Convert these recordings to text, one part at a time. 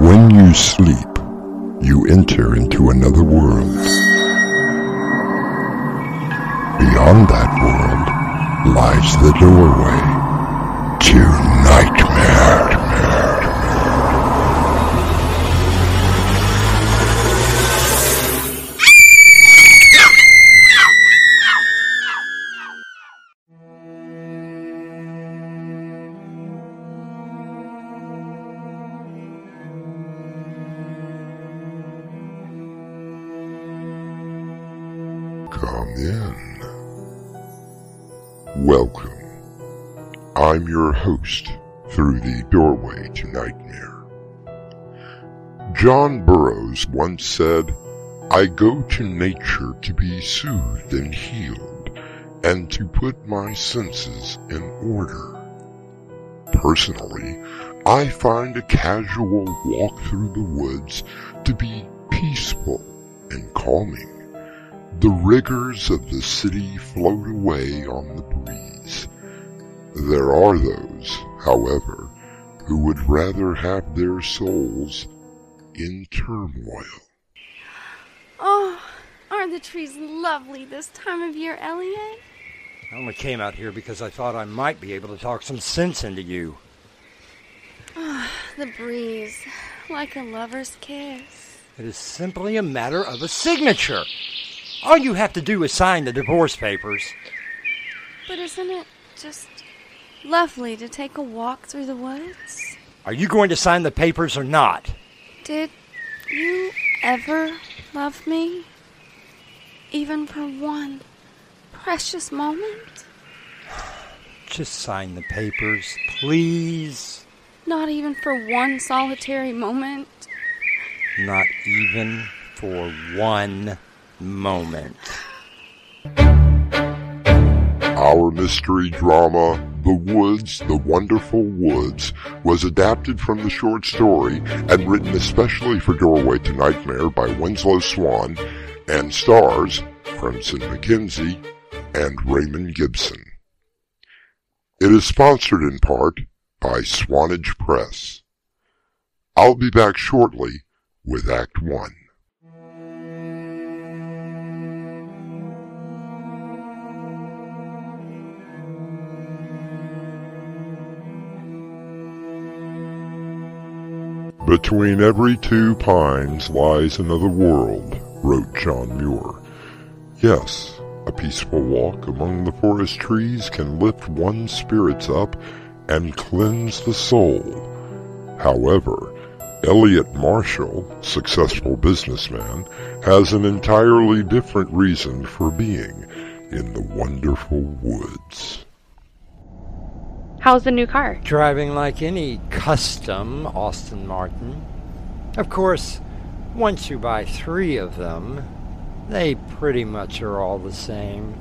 When you sleep, you enter into another world. Beyond that world lies the doorway to nightmare. Come in. Welcome. I'm your host through the Doorway to Nightmare. John Burroughs once said, "I go to nature to be soothed and healed, and to put my senses in order." Personally, I find a casual walk through the woods to be peaceful and calming. The rigors of the city float away on the breeze. There are those, however, who would rather have their souls in turmoil. Oh, aren't the trees lovely this time of year, Elliot? I only came out here because I thought I might be able to talk some sense into you. Oh, the breeze, like a lover's kiss. It is simply a matter of a signature. All you have to do is sign the divorce papers. But isn't it just lovely to take a walk through the woods? Are you going to sign the papers or not? Did you ever love me? Even for one precious moment? Just sign the papers, please. Not even for one solitary moment? Not even for one moment. Our mystery drama, The Woods, The Wonderful Woods, was adapted from the short story and written especially for Doorway to Nightmare by Winslow Swan and stars Crimson McKenzie and Raymond Gibson. It is sponsored in part by Swanage Press. I'll be back shortly with Act 1. "Between every two pines lies another world," wrote John Muir. Yes, a peaceful walk among the forest trees can lift one's spirits up and cleanse the soul. However, Elliot Marshall, successful businessman, has an entirely different reason for being in the wonderful woods. "How's the new car?" "Driving like any custom Aston Martin. Of course, once you buy three of them, they pretty much are all the same."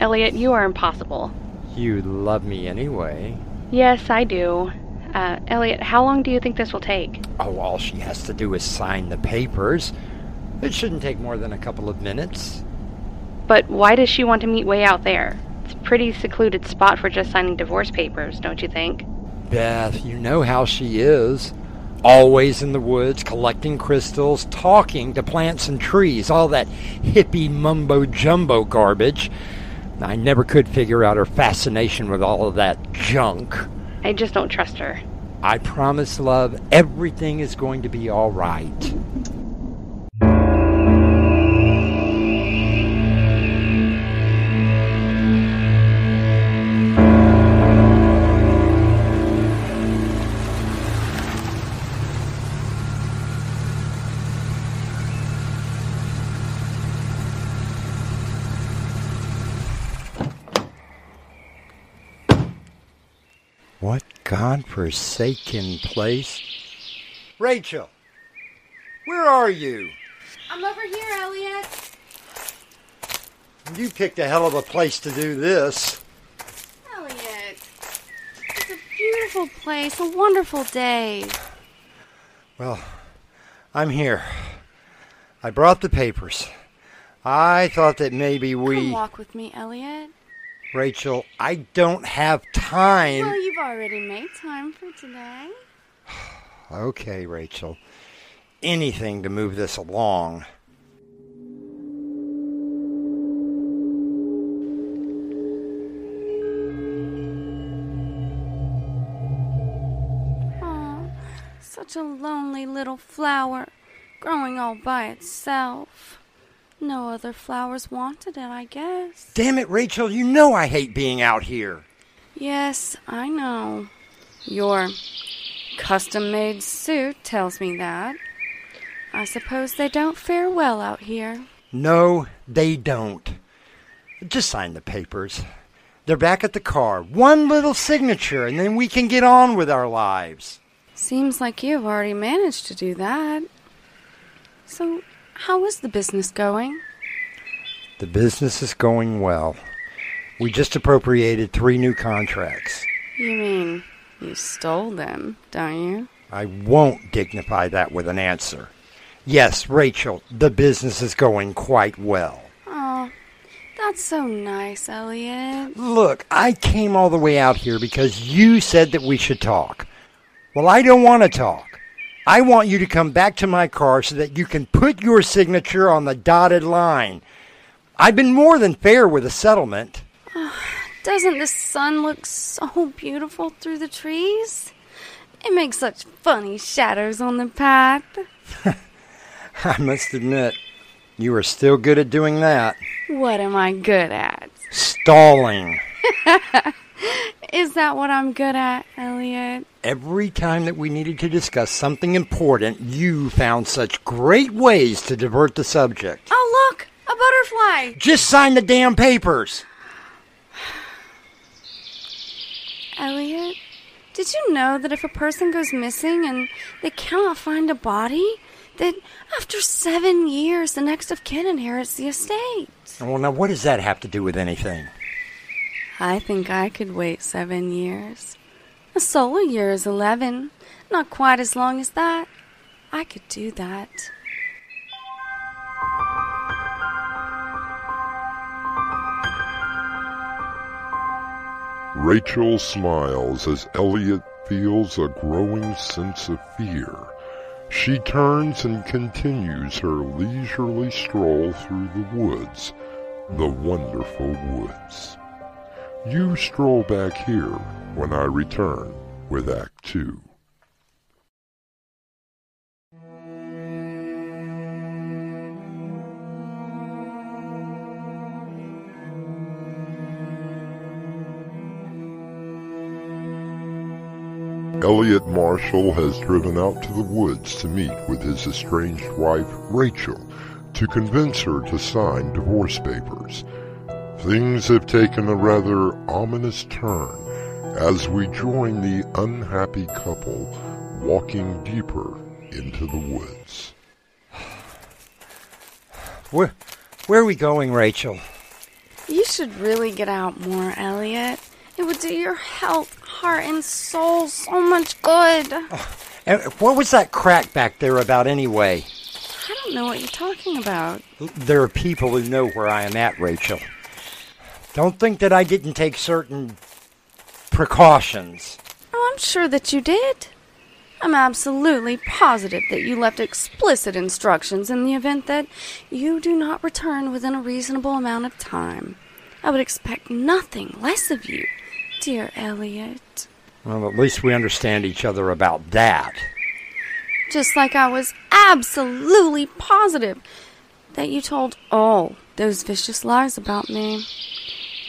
"Elliot, you are impossible." "You love me anyway." "Yes, I do. Elliot, how long do you think this will take?" "Oh, all she has to do is sign the papers. It shouldn't take more than a couple of minutes." "But why does she want to meet way out there? Pretty secluded spot for just signing divorce papers, don't you think?" "Beth, you know how she is. Always in the woods, collecting crystals, talking to plants and trees, all that hippie mumbo-jumbo garbage. I never could figure out her fascination with all of that junk." "I just don't trust her." "I promise, love, everything is going to be all right." What godforsaken place? "Rachel, where are you?" "I'm over here, Elliot." "You picked a hell of a place to do this." "Elliot, it's a beautiful place, a wonderful day." "Well, I'm here. I brought the papers. I thought that maybe we..." "Come walk with me, Elliot." "Rachel, I don't have time." "Well, you've already made time for today." Okay, Rachel. Anything to move this along. Oh, such a lonely little flower, growing all by itself. No other flowers wanted it, I guess. Damn it, Rachel, you know I hate being out here. Yes, I know. Your custom-made suit tells me that. I suppose they don't fare well out here. No, they don't. Just sign the papers. They're back at the car. One little signature, and then we can get on with our lives. Seems like you've already managed to do that. So, how is the business going? The business is going well. We just appropriated 3 new contracts. You mean you stole them, don't you? I won't dignify that with an answer. Yes, Rachel, the business is going quite well. Oh, that's so nice, Elliot. Look, I came all the way out here because you said that we should talk. Well, I don't want to talk. I want you to come back to my car so that you can put your signature on the dotted line. I've been more than fair with a settlement. Oh, doesn't the sun look so beautiful through the trees? It makes such funny shadows on the path. I must admit, you are still good at doing that. What am I good at? Stalling. Is that what I'm good at, Elliot? Every time that we needed to discuss something important, you found such great ways to divert the subject. Oh, look! A butterfly! Just sign the damn papers! Elliot, did you know that if a person goes missing and they cannot find a body, that after 7 years, the next of kin inherits the estate? Well, now what does that have to do with anything? I think I could wait 7 years. A solar year is 11. Not quite as long as that. I could do that. Rachel smiles as Elliot feels a growing sense of fear. She turns and continues her leisurely stroll through the woods, the wonderful woods. You stroll back here when I return with Act 2. Elliot Marshall has driven out to the woods to meet with his estranged wife, Rachel, to convince her to sign divorce papers. Things have taken a rather ominous turn as we join the unhappy couple walking deeper into the woods. Where are we going, Rachel? You should really get out more, Elliot. It would do your health, heart, and soul so much good. And what was that crack back there about anyway? I don't know what you're talking about. There are people who know where I am at, Rachel. Don't think that I didn't take certain precautions. Oh, I'm sure that you did. I'm absolutely positive that you left explicit instructions in the event that you do not return within a reasonable amount of time. I would expect nothing less of you, dear Elliot. Well, at least we understand each other about that. Just like I was absolutely positive that you told all those vicious lies about me.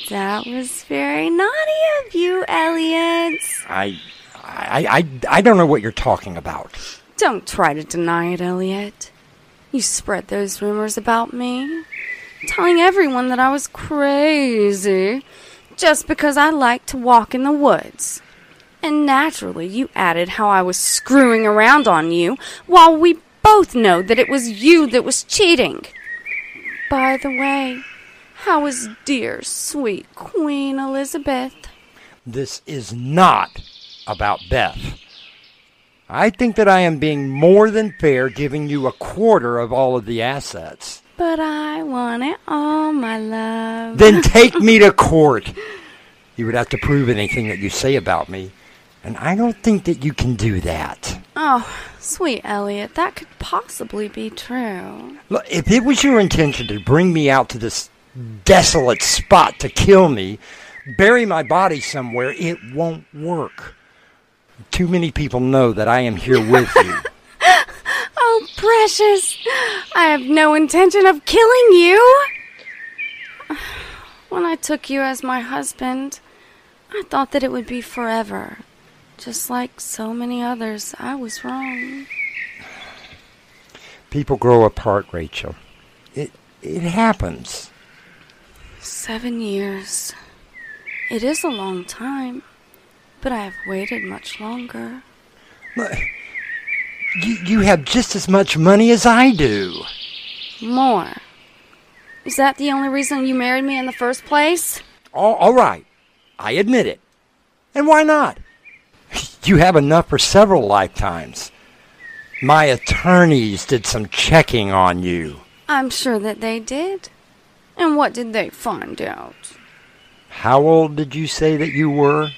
That was very naughty of you, Elliot. I don't know what you're talking about. Don't try to deny it, Elliot. You spread those rumors about me, telling everyone that I was crazy just because I liked to walk in the woods. And naturally, you added how I was screwing around on you while we both know that it was you that was cheating. By the way, how is dear, sweet Queen Elizabeth? This is not about Beth. I think that I am being more than fair giving you a quarter of all of the assets. But I want it all, my love. Then take me to court. You would have to prove anything that you say about me. And I don't think that you can do that. Oh, sweet Elliot, that could possibly be true. Look, if it was your intention to bring me out to this desolate spot to kill me, bury my body somewhere, it won't work. Too many people know that I am here with you. Oh, precious. I have no intention of killing you. When I took you as my husband, I thought that it would be forever. Just like so many others, I was wrong. People grow apart, Rachel. It happens. 7 years. It is a long time, but I have waited much longer. Look, you have just as much money as I do. More. Is that the only reason you married me in the first place? All right. I admit it. And why not? You have enough for several lifetimes. My attorneys did some checking on you. I'm sure that they did. And what did they find out? How old did you say that you were?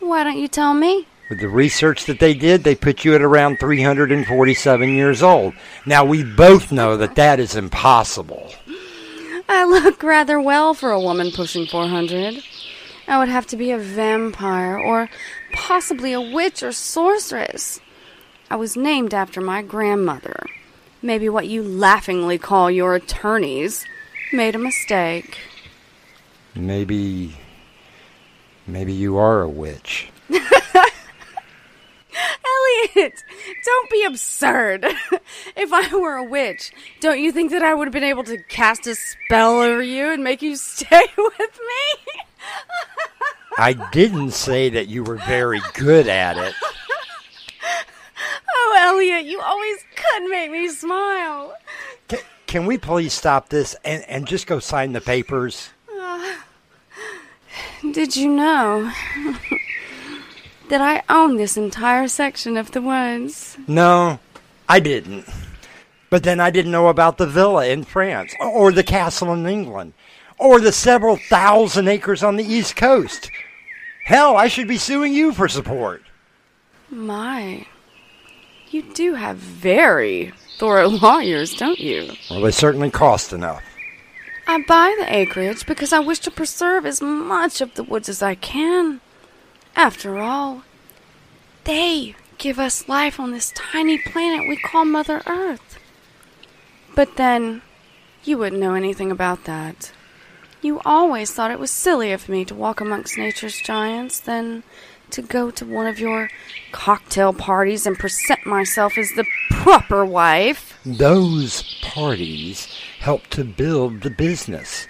Why don't you tell me? With the research that they did, they put you at around 347 years old. Now, we both know that that is impossible. I look rather well for a woman pushing 400. I would have to be a vampire or possibly a witch or sorceress. I was named after my grandmother. Maybe what you laughingly call your attorneys made a mistake. Maybe you are a witch. Elliot, don't be absurd. If I were a witch, don't you think that I would have been able to cast a spell over you and make you stay with me? I didn't say that you were very good at it. Oh, Elliot, you always could make me smile. Can we please stop this and just go sign the papers? Did you know that I own this entire section of the woods? No, I didn't. But then I didn't know about the villa in France, or the castle in England, or the several thousand acres on the East Coast. Hell, I should be suing you for support. My, you do have very thorough lawyers, don't you? Well, they certainly cost enough. I buy the acreage because I wish to preserve as much of the woods as I can. After all, they give us life on this tiny planet we call Mother Earth. But then, you wouldn't know anything about that. You always thought it was silly of me to walk amongst nature's giants, then to go to one of your cocktail parties and present myself as the proper wife. Those parties help to build the business.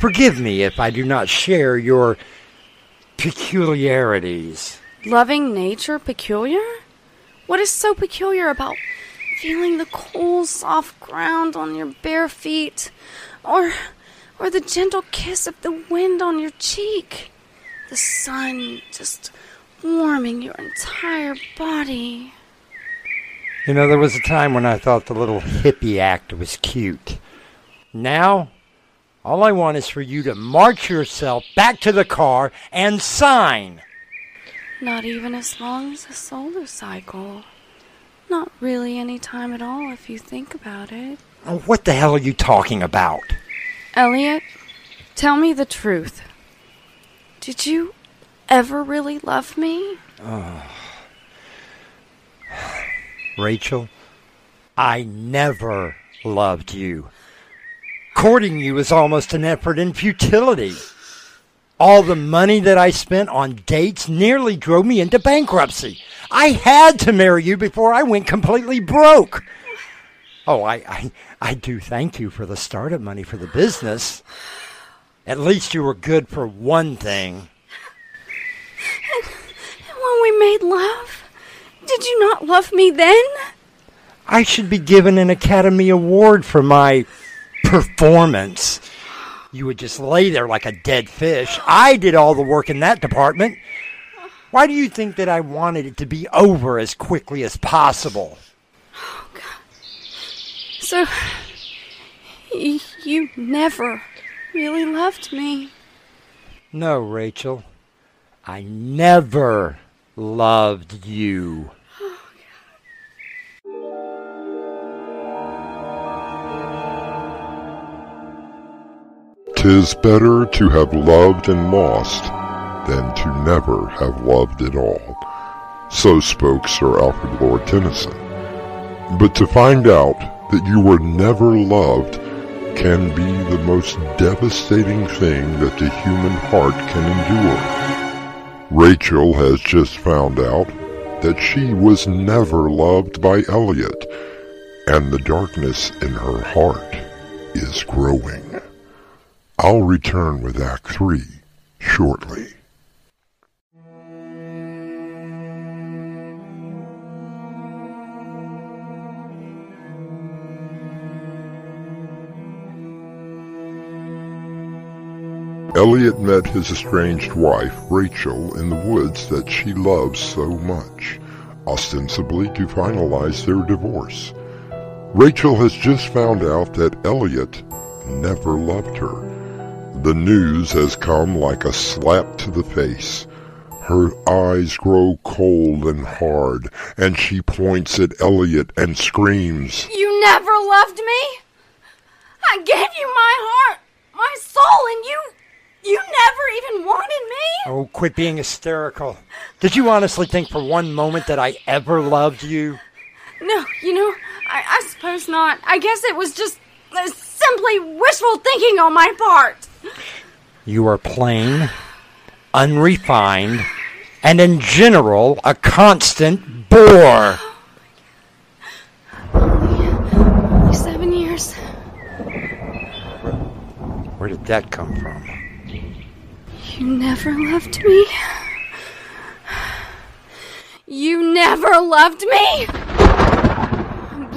Forgive me if I do not share your peculiarities. Loving nature peculiar? What is so peculiar about feeling the cool, soft ground on your bare feet, or the gentle kiss of the wind on your cheek, the sun just warming your entire body? You know, there was a time when I thought the little hippie act was cute. Now, all I want is for you to march yourself back to the car and sign. Not even as long as a solar cycle. Not really any time at all if you think about it. Oh, what the hell are you talking about? Elliot, tell me the truth. Did you ever really love me? Rachel, I never loved you. Courting you is almost an effort in futility. All the money that I spent on dates nearly drove me into bankruptcy. I had to marry you before I went completely broke. Oh, I do thank you for the startup money for the business. At least you were good for one thing. And when we made love, did you not love me then? I should be given an Academy Award for my performance. You would just lay there like a dead fish. I did all the work in that department. Why do you think that I wanted it to be over as quickly as possible? Oh, God. So, you never really loved me? No, Rachel. I never loved you. "'Tis better to have loved and lost than to never have loved at all," so spoke Sir Alfred Lord Tennyson. But to find out that you were never loved can be the most devastating thing that the human heart can endure. Rachel has just found out that she was never loved by Elliot, and the darkness in her heart is growing. I'll return with Act 3 shortly. Elliot met his estranged wife, Rachel, in the woods that she loves so much, ostensibly to finalize their divorce. Rachel has just found out that Elliot never loved her. The news has come like a slap to the face. Her eyes grow cold and hard, and she points at Elliot and screams, "You never loved me? I gave you my heart, my soul, and you never even wanted me?" Oh, quit being hysterical. Did you honestly think for one moment that I ever loved you? No, I suppose not. I guess it was just simply wishful thinking on my part. You are plain, unrefined, and in general, a constant bore. Oh, 7 years. Where did that come from? You never loved me. You never loved me.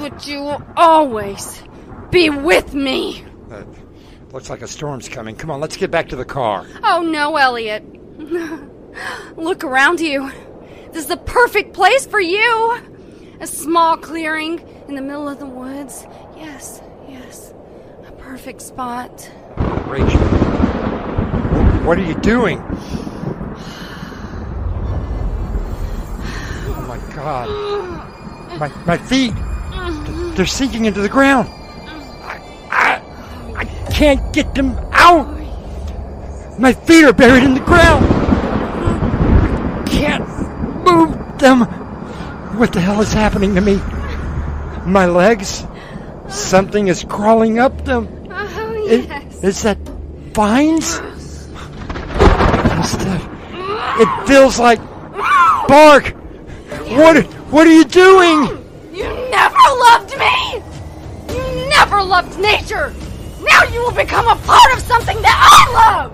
But you will always be with me. That looks like a storm's coming. Come on, let's get back to the car. Oh, no, Elliot. Look around you. This is the perfect place for you. A small clearing in the middle of the woods. Yes. A perfect spot. Rachel. What are you doing? Oh my God. My feet. They're sinking into the ground. I can't get them out. My feet are buried in the ground. I can't move them. What the hell is happening to me? My legs? Something is crawling up them. Oh, yes. Is that vines? It feels like bark. What are you doing? You never loved me. You never loved nature. Now you will become a part of something that I love.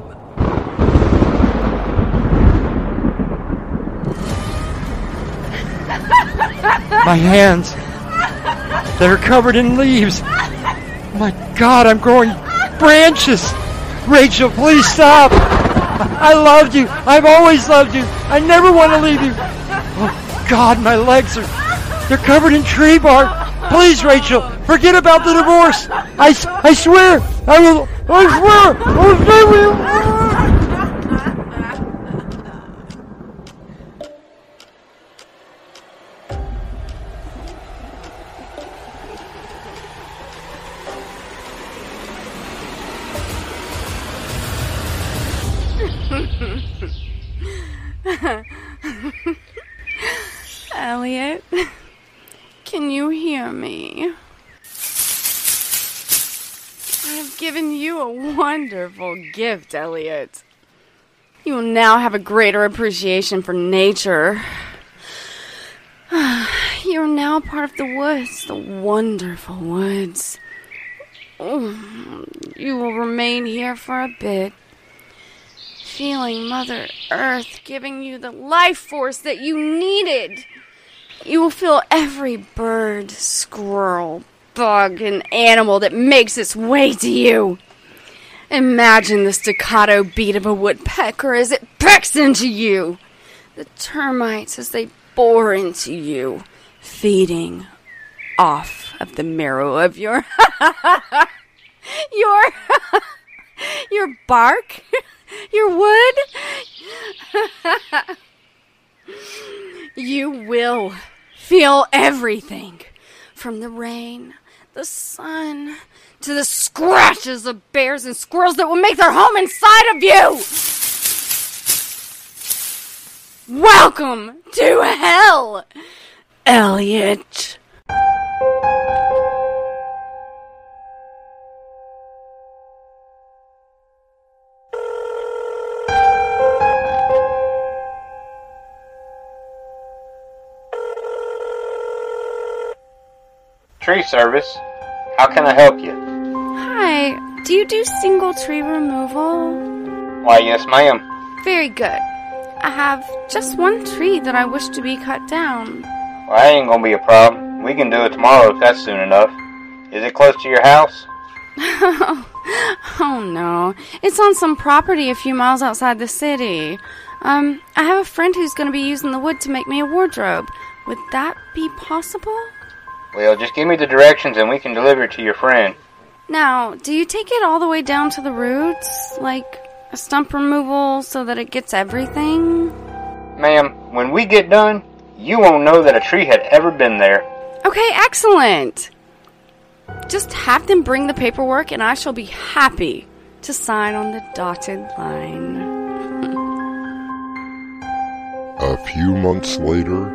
My hands, they're covered in leaves. My God, I'm growing branches. Rachel, please stop. I loved you. I've always loved you. I never want to leave you. Oh, God, my legs they're covered in tree bark. Please, Rachel, forget about the divorce. I swear. Elliot, can you hear me? I have given you a wonderful gift, Elliot. You will now have a greater appreciation for nature. You are now part of the woods, the wonderful woods. You will remain here for a bit, feeling Mother Earth giving you the life force that you needed. You will feel every bird, squirrel, bug, and animal that makes its way to you. Imagine the staccato beat of a woodpecker as it pecks into you. The termites as they bore into you, feeding off of the marrow of your bark. Your wood? You will feel everything, from the rain, the sun, to the scratches of bears and squirrels that will make their home inside of you! Welcome to hell, Elliot! Tree service. How can I help you? Hi. Do you do single tree removal? Why, yes, ma'am. Very good. I have just one tree that I wish to be cut down. Well, that ain't gonna be a problem. We can do it tomorrow if that's soon enough. Is it close to your house? Oh, no. It's on some property a few miles outside the city. I have a friend who's going to be using the wood to make me a wardrobe. Would that be possible? Well, just give me the directions and we can deliver it to your friend. Now, do you take it all the way down to the roots? Like a stump removal so that it gets everything? Ma'am, when we get done, you won't know that a tree had ever been there. Okay, excellent. Just have them bring the paperwork and I shall be happy to sign on the dotted line. A few months later,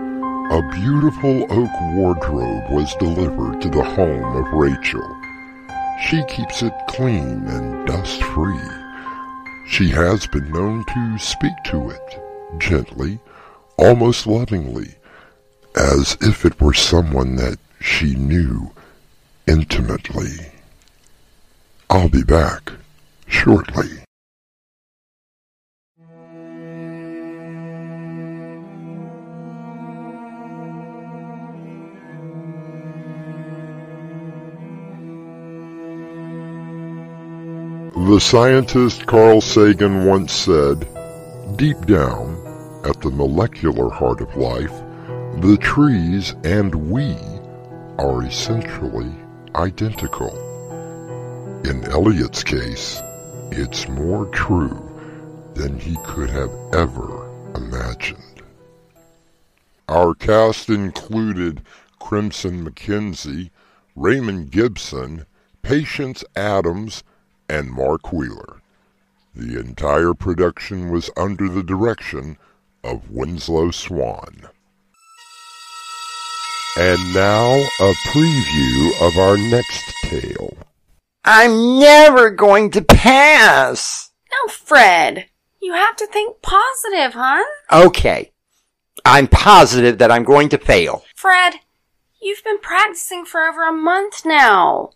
a beautiful oak wardrobe was delivered to the home of Rachel. She keeps it clean and dust-free. She has been known to speak to it, gently, almost lovingly, as if it were someone that she knew intimately. I'll be back shortly. The scientist Carl Sagan once said, "Deep down, at the molecular heart of life, the trees and we are essentially identical." In Eliot's case, it's more true than he could have ever imagined. Our cast included Crimson McKenzie, Raymond Gibson, Patience Adams, and Mark Wheeler. The entire production was under the direction of Winslow Swan. And now, a preview of our next tale. I'm never going to pass! No, Fred. You have to think positive, hon. Okay. I'm positive that I'm going to fail. Fred, you've been practicing for over a month now.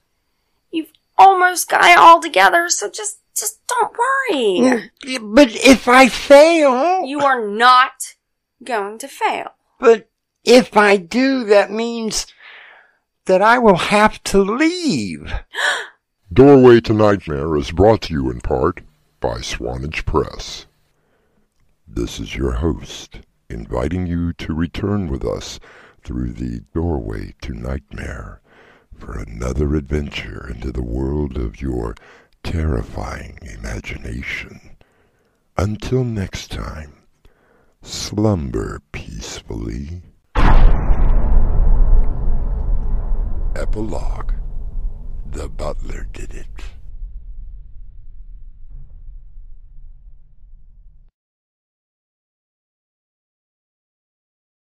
Almost got it all together, so just don't worry. But if I fail... You are not going to fail. But if I do, that means that I will have to leave. Doorway to Nightmare is brought to you in part by Swanage Press. This is your host, inviting you to return with us through the Doorway to Nightmare for another adventure into the world of your terrifying imagination. Until next time, slumber peacefully. Epilogue. The Butler Did It.